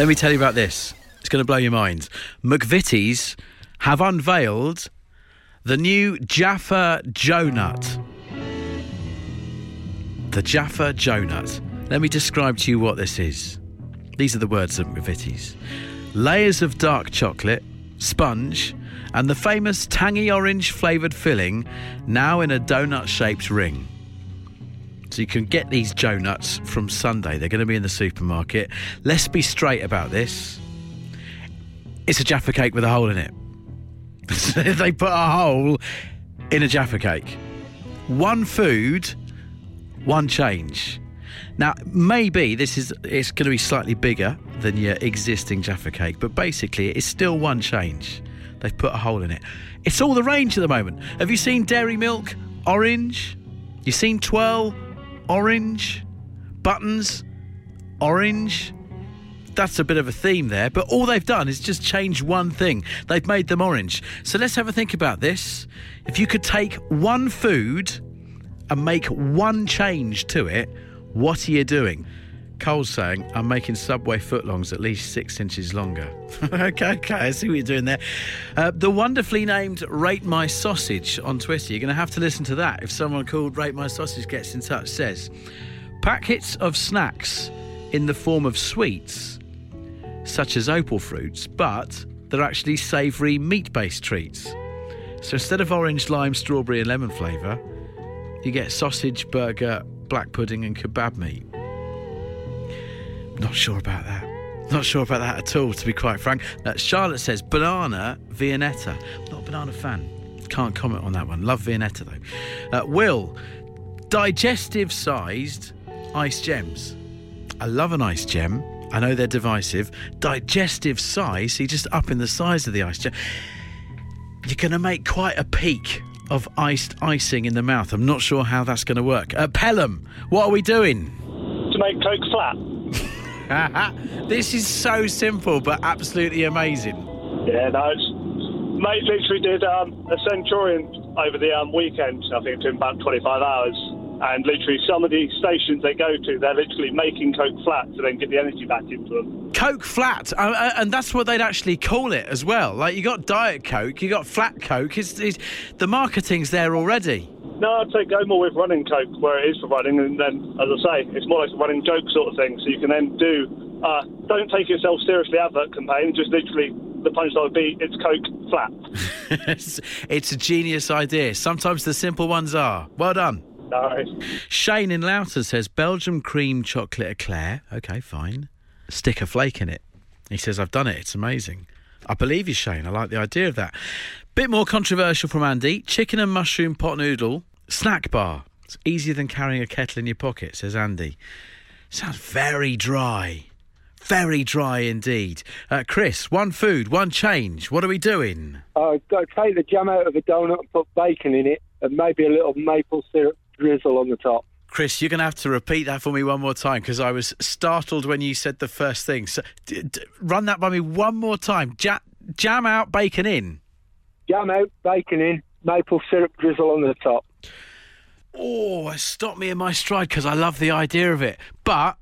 Let me tell you about this. It's going to blow your mind. McVitie's have unveiled the new Jaffa Joe Nut. The Jaffa Joe Nut. Let me describe to you what this is. These are the words of McVitie's. Layers of dark chocolate, sponge, and the famous tangy orange flavoured filling, now in a donut-shaped ring. So you can get these Joe Nuts from Sunday. They're going to be in the supermarket. Let's be straight about this. It's a Jaffa Cake with a hole in it. So they put a hole in a Jaffa Cake. One food, one change. Now, maybe it's going to be slightly bigger than your existing Jaffa Cake, but basically it's still one change. They've put a hole in it. It's all the rage at the moment. Have you seen Dairy Milk? Orange. You've seen Twirl? Orange. Buttons? Orange. That's a bit of a theme there, but all they've done is just change one thing. They've made them orange. So let's have a think about this. If you could take one food and make one change to it, what are you doing? Cole's saying, I'm making Subway footlongs at least 6 inches longer. Okay, I see what you're doing there. The wonderfully named Rate My Sausage on Twitter, you're going to have to listen to that. If someone called Rate My Sausage gets in touch, says, packets of snacks in the form of sweets, such as opal fruits, but they're actually savoury meat-based treats. So instead of orange, lime, strawberry and lemon flavour, you get sausage, burger, black pudding and kebab meat. Not sure about that. Not sure about that at all, to be quite frank. Charlotte says, banana viennetta. Not a banana fan. Can't comment on that one. Love viennetta, though. Will, digestive-sized ice gems. I love an ice gem. I know they're divisive. Digestive size, so you're just upping the size of the ice gem. You're going to make quite a peak of iced icing in the mouth. I'm not sure how that's going to work. Pelham, what are we doing? To make Coke flat. This is so simple but absolutely amazing. Yeah, no, mate literally did a centurion over the weekend, I think it took about 25 hours, and literally some of the stations they go to, they're literally making Coke flat to then get the energy back into them. Coke flat, and that's what they'd actually call it as well. Like, you got Diet Coke, you got Flat Coke, it's, the marketing's there already. No, I'd say go more with running Coke, where it is for running, and then, as I say, it's more like a running joke sort of thing, so you can then do, don't take yourself seriously advert campaign, just literally, the punchline would be, it's Coke flat. It's a genius idea. Sometimes the simple ones are. Well done. Nice. Shane in Loughton says, Belgium cream chocolate eclair. Okay, fine. Stick a flake in it. He says, I've done it, it's amazing. I believe you, Shane, I like the idea of that. Bit more controversial from Andy, chicken and mushroom pot noodle. Snack bar. It's easier than carrying a kettle in your pocket, says Andy. Sounds very dry. Very dry indeed. Chris, one food, one change. What are we doing? I've got to take the jam out of a donut and put bacon in it and maybe a little maple syrup drizzle on the top. Chris, you're going to have to repeat that for me one more time because I was startled when you said the first thing. So run that by me one more time. Jam out, bacon in. Jam out, bacon in, maple syrup drizzle on the top. Oh, stop me in my stride because I love the idea of it. But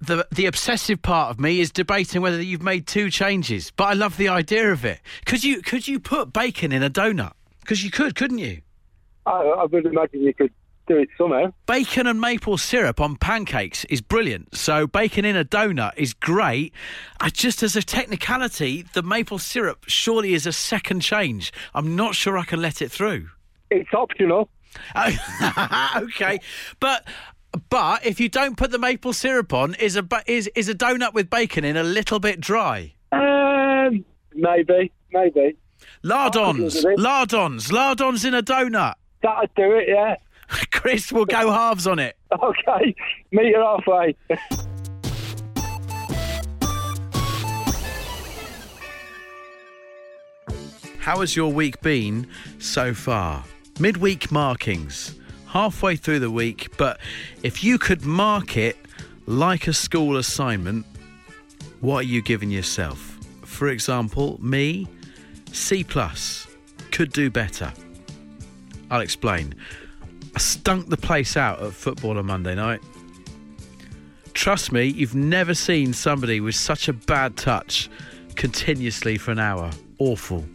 the obsessive part of me is debating whether you've made two changes. But I love the idea of it. Could you put bacon in a donut? Because you could, couldn't you? I would imagine you could do it somehow. Bacon and maple syrup on pancakes is brilliant. So bacon in a donut is great. Just as a technicality, the maple syrup surely is a second change. I'm not sure I can let it through. It's optional. Okay, but if you don't put the maple syrup on, is a donut with bacon in a little bit dry? Maybe. Lardons in a donut. That'd do it, yeah. Chris, we'll go halves on it. Okay, meet you halfway. How has your week been so far? Midweek markings, halfway through the week, but if you could mark it like a school assignment, what are you giving yourself? For example, me, C+, could do better. I'll explain. I stunk the place out at football on Monday night. Trust me, you've never seen somebody with such a bad touch continuously for an hour. Awful.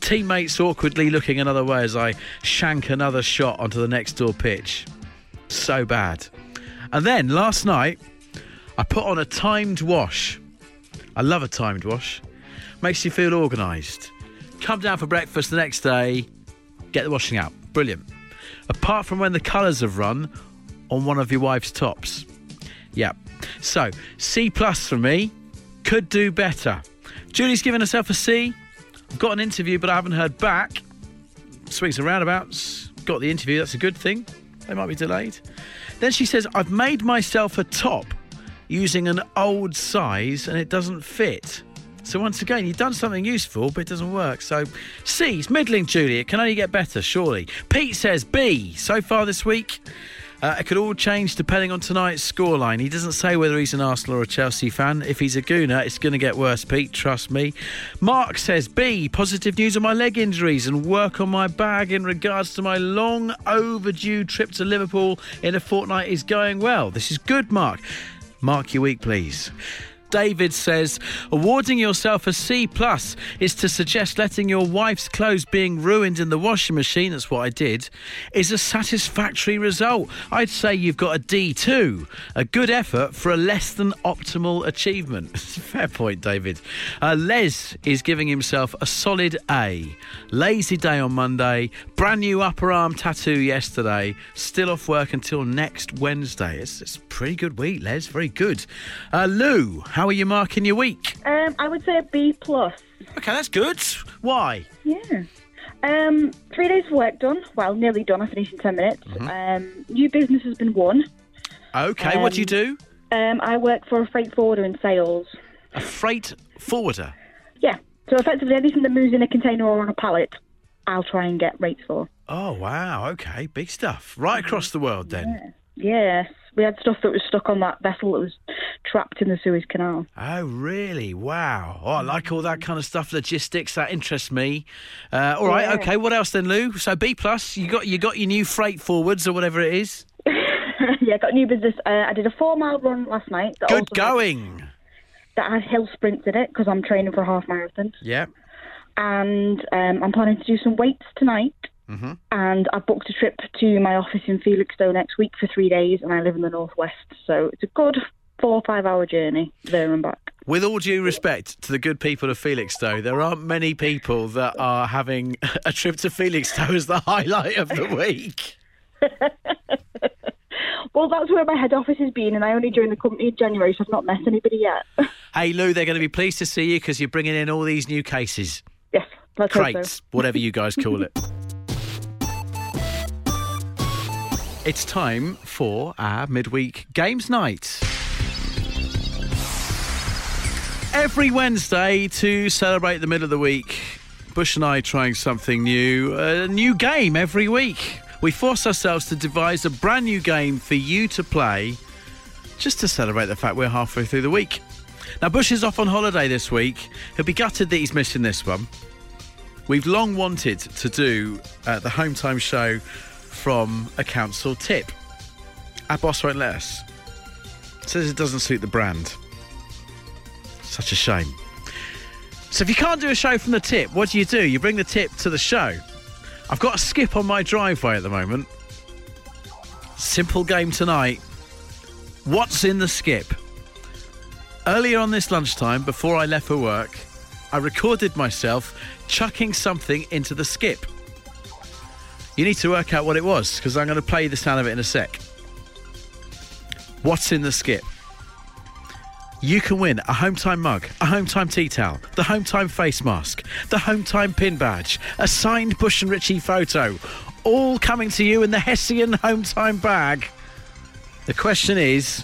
Teammates awkwardly looking another way as I shank another shot onto the next door pitch. So bad. And then last night, I put on a timed wash. I love a timed wash. Makes you feel organised. Come down for breakfast the next day, get the washing out. Brilliant. Apart from when the colours have run on one of your wife's tops. Yeah. So, C plus for me. Could do better. Julie's given herself a C. I've got an interview, but I haven't heard back. Swings and roundabouts. Got the interview. That's a good thing. They might be delayed. Then she says, I've made myself a top using an old size and it doesn't fit. So once again, you've done something useful, but it doesn't work. So C's middling, Julie. It can only get better, surely. Pete says B. So far this week, it could all change depending on tonight's scoreline. He doesn't say whether he's an Arsenal or a Chelsea fan. If he's a Gooner, it's going to get worse, Pete, trust me. Mark says, B, positive news on my leg injuries and work on my bag in regards to my long overdue trip to Liverpool in a fortnight is going well. This is good, Mark. Mark your week, please. David says, awarding yourself a C plus is to suggest letting your wife's clothes being ruined in the washing machine, that's what I did, is a satisfactory result. I'd say you've got a D2, a good effort for a less than optimal achievement. Fair point, David. Les is giving himself a solid A. Lazy day on Monday, brand new upper arm tattoo yesterday, still off work until next Wednesday. It's a pretty good week, Les, very good. Lou, how are you marking your week? I would say a B+. OK, that's good. Why? Yeah. 3 days of work done. Well, nearly done. I finished in 10 minutes. Mm-hmm. New business has been won. OK, what do you do? I work for a freight forwarder in sales. A freight forwarder? Yeah. So effectively anything that moves in a container or on a pallet, I'll try and get rates for. Oh, wow. OK, big stuff. Right across the world then. Yeah. Yes. We had stuff that was stuck on that vessel that was trapped in the Suez Canal. Oh, really? Wow. Oh, I like all that kind of stuff, logistics, that interests me. All right, yeah. OK, what else then, Lou? So B+, you got your new freight forwards or whatever it is? Yeah, got new business. I did a 4-mile run last night. Good going. That had hill sprints in it because I'm training for a half marathon. Yeah. And I'm planning to do some weights tonight. Mm-hmm. And I've booked a trip to my office in Felixstowe next week for 3 days, and I live in the northwest, so it's a good 4 or 5 hour journey there and back. With all due respect to the good people of Felixstowe, there aren't many people that are having a trip to Felixstowe as the highlight of the week. Well, that's where my head office has been, and I only joined the company in January, so I've not met anybody yet. Hey, Lou, they're going to be pleased to see you because you're bringing in all these new cases. Yes, that's right. Crates, so. Whatever you guys call it. It's time for our midweek games night. Every Wednesday to celebrate the middle of the week, Bush and I trying something new, a new game every week. We force ourselves to devise a brand new game for you to play just to celebrate the fact we're halfway through the week. Now, Bush is off on holiday this week. He'll be gutted that he's missing this one. We've long wanted to do the Home Time show from a council tip. Our boss won't let us. Says it doesn't suit the brand. Such a shame. So if you can't do a show from the tip, what do? You bring the tip to the show. I've got a skip on my driveway at the moment. Simple game tonight. What's in the skip? Earlier on this lunchtime, before I left for work, I recorded myself chucking something into the skip. You need to work out what it was, because I'm going to play the sound of it in a sec. What's in the skip? You can win a Home Time mug, a Home Time tea towel, the Home Time face mask, the Home Time pin badge, a signed Bush and Ritchie photo, all coming to you in the Hessian Home Time bag. The question is,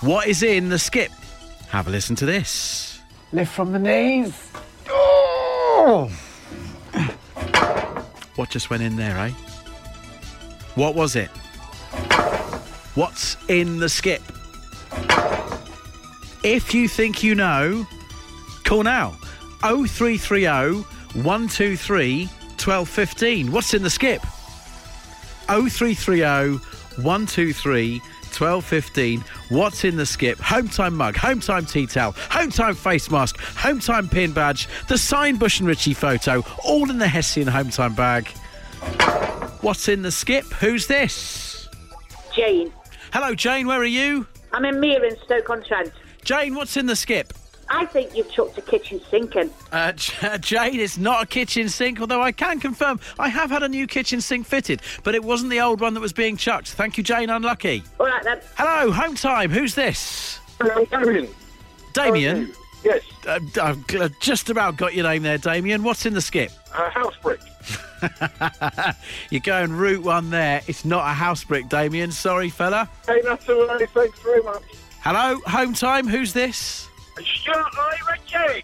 what is in the skip? Have a listen to this. Lift from the knees. Oh! What just went in there, eh? What was it? What's in the skip? If you think you know, call now. 0330 123 1215. What's in the skip? 0330 123 12.15. What's in the skip? Home time mug, home time tea towel, home time face mask, home time pin badge, the signed Bush and Ritchie photo, all in the Hessian home time bag. What's in the skip? Who's this? Jane. Hello, Jane. Where are you? I'm in Mere in Stoke-on-Trent. Jane, what's in the skip? I think you've chucked a kitchen sink in. Jane, it's not a kitchen sink, although I can confirm I have had a new kitchen sink fitted, but it wasn't the old one that was being chucked. Thank you, Jane. Unlucky. All right, then. Hello, home time. Who's this? Hello, Damien. Damien? Yes. I've just about got your name there, Damien. What's in the skip? House brick. You're going route one there. It's not a house brick, Damien. Sorry, fella. Hey, that's all right. Thanks very much. Hello, home time. Who's this? Stuart Ritchie.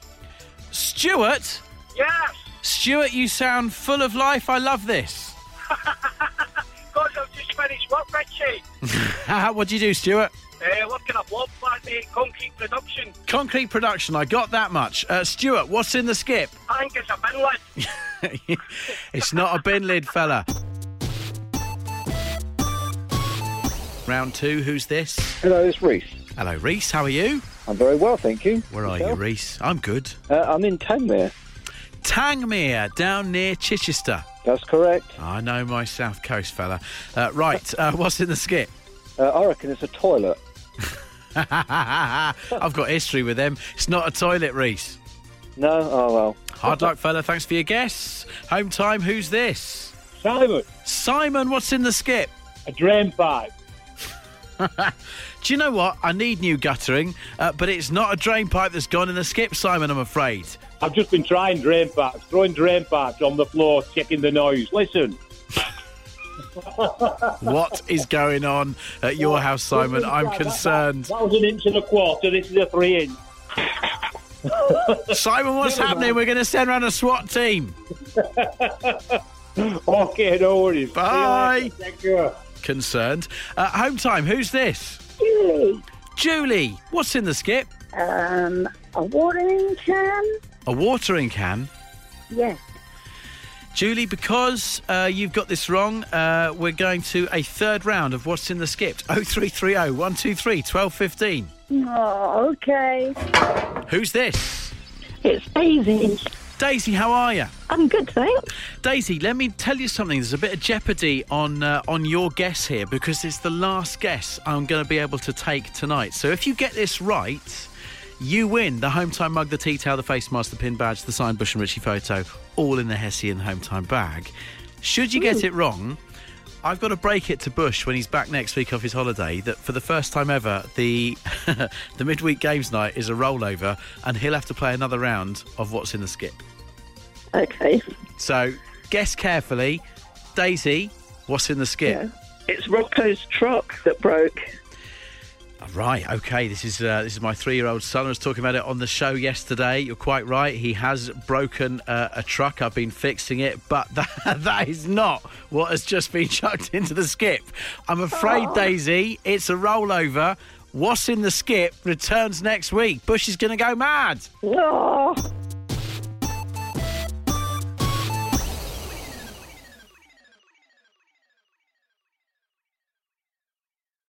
Stuart? Yes. Stuart, you sound full of life. I love this. God, I've just finished work, Ritchie. What do you do, Stuart? Working a blob plant in concrete production. Concrete production, I got that much. Stuart, what's in the skip? I think it's a bin lid. It's not a bin lid, fella. Round two, who's this? Hello, it's Reese. Hello, Reese, how are you? I'm very well, thank you. Where are you, Reese? I'm good. I'm in Tangmere. Tangmere, down near Chichester. That's correct. I know my South Coast, fella. Right, what's in the skip? I reckon it's a toilet. I've got history with them. It's not a toilet, Reese. No? Oh, well. Hard luck, fella. Thanks for your guess. Home time, who's this? Simon. Simon, what's in the skip? A drain pipe. Do you know what? I need new guttering, but it's not a drain pipe that's gone in the skip, Simon, I'm afraid. I've just been trying drain pipes, throwing drain pipes on the floor, checking the noise. Listen. What is going on at your house, Simon? I'm concerned. That was an inch and a quarter. This is a 3-inch. Simon, what's happening? We're going to send round a SWAT team. Okay, no worries. Bye. Thank you. Concerned. Home time, who's this? Julie. Julie, what's in the skip? A watering can. A watering can? Yes. Julie, because you've got this wrong, we're going to a third round of What's in the Skip. 0330 123 1215. Oh, OK. Who's this? It's Daisy. Daisy, how are you? I'm good, thanks. Daisy, let me tell you something. There's a bit of jeopardy on your guess here because it's the last guess I'm going to be able to take tonight. So if you get this right, you win the home time mug, the tea towel, the face mask, the pin badge, the signed Bush and Ritchie photo, all in the Hessian home time bag. Should you get it wrong, I've got to break it to Bush when he's back next week off his holiday that for the first time ever, the the midweek games night is a rollover and he'll have to play another round of What's in the Skip. OK. So, guess carefully. Daisy, what's in the skip? Yeah. It's Rocco's truck that broke. Right, OK, this is my 3-year-old son. I was talking about it on the show yesterday. You're quite right. He has broken a truck. I've been fixing it, but that is not what has just been chucked into the skip. I'm afraid, Daisy, it's a rollover. What's in the skip returns next week. Bush is going to go mad. Aww.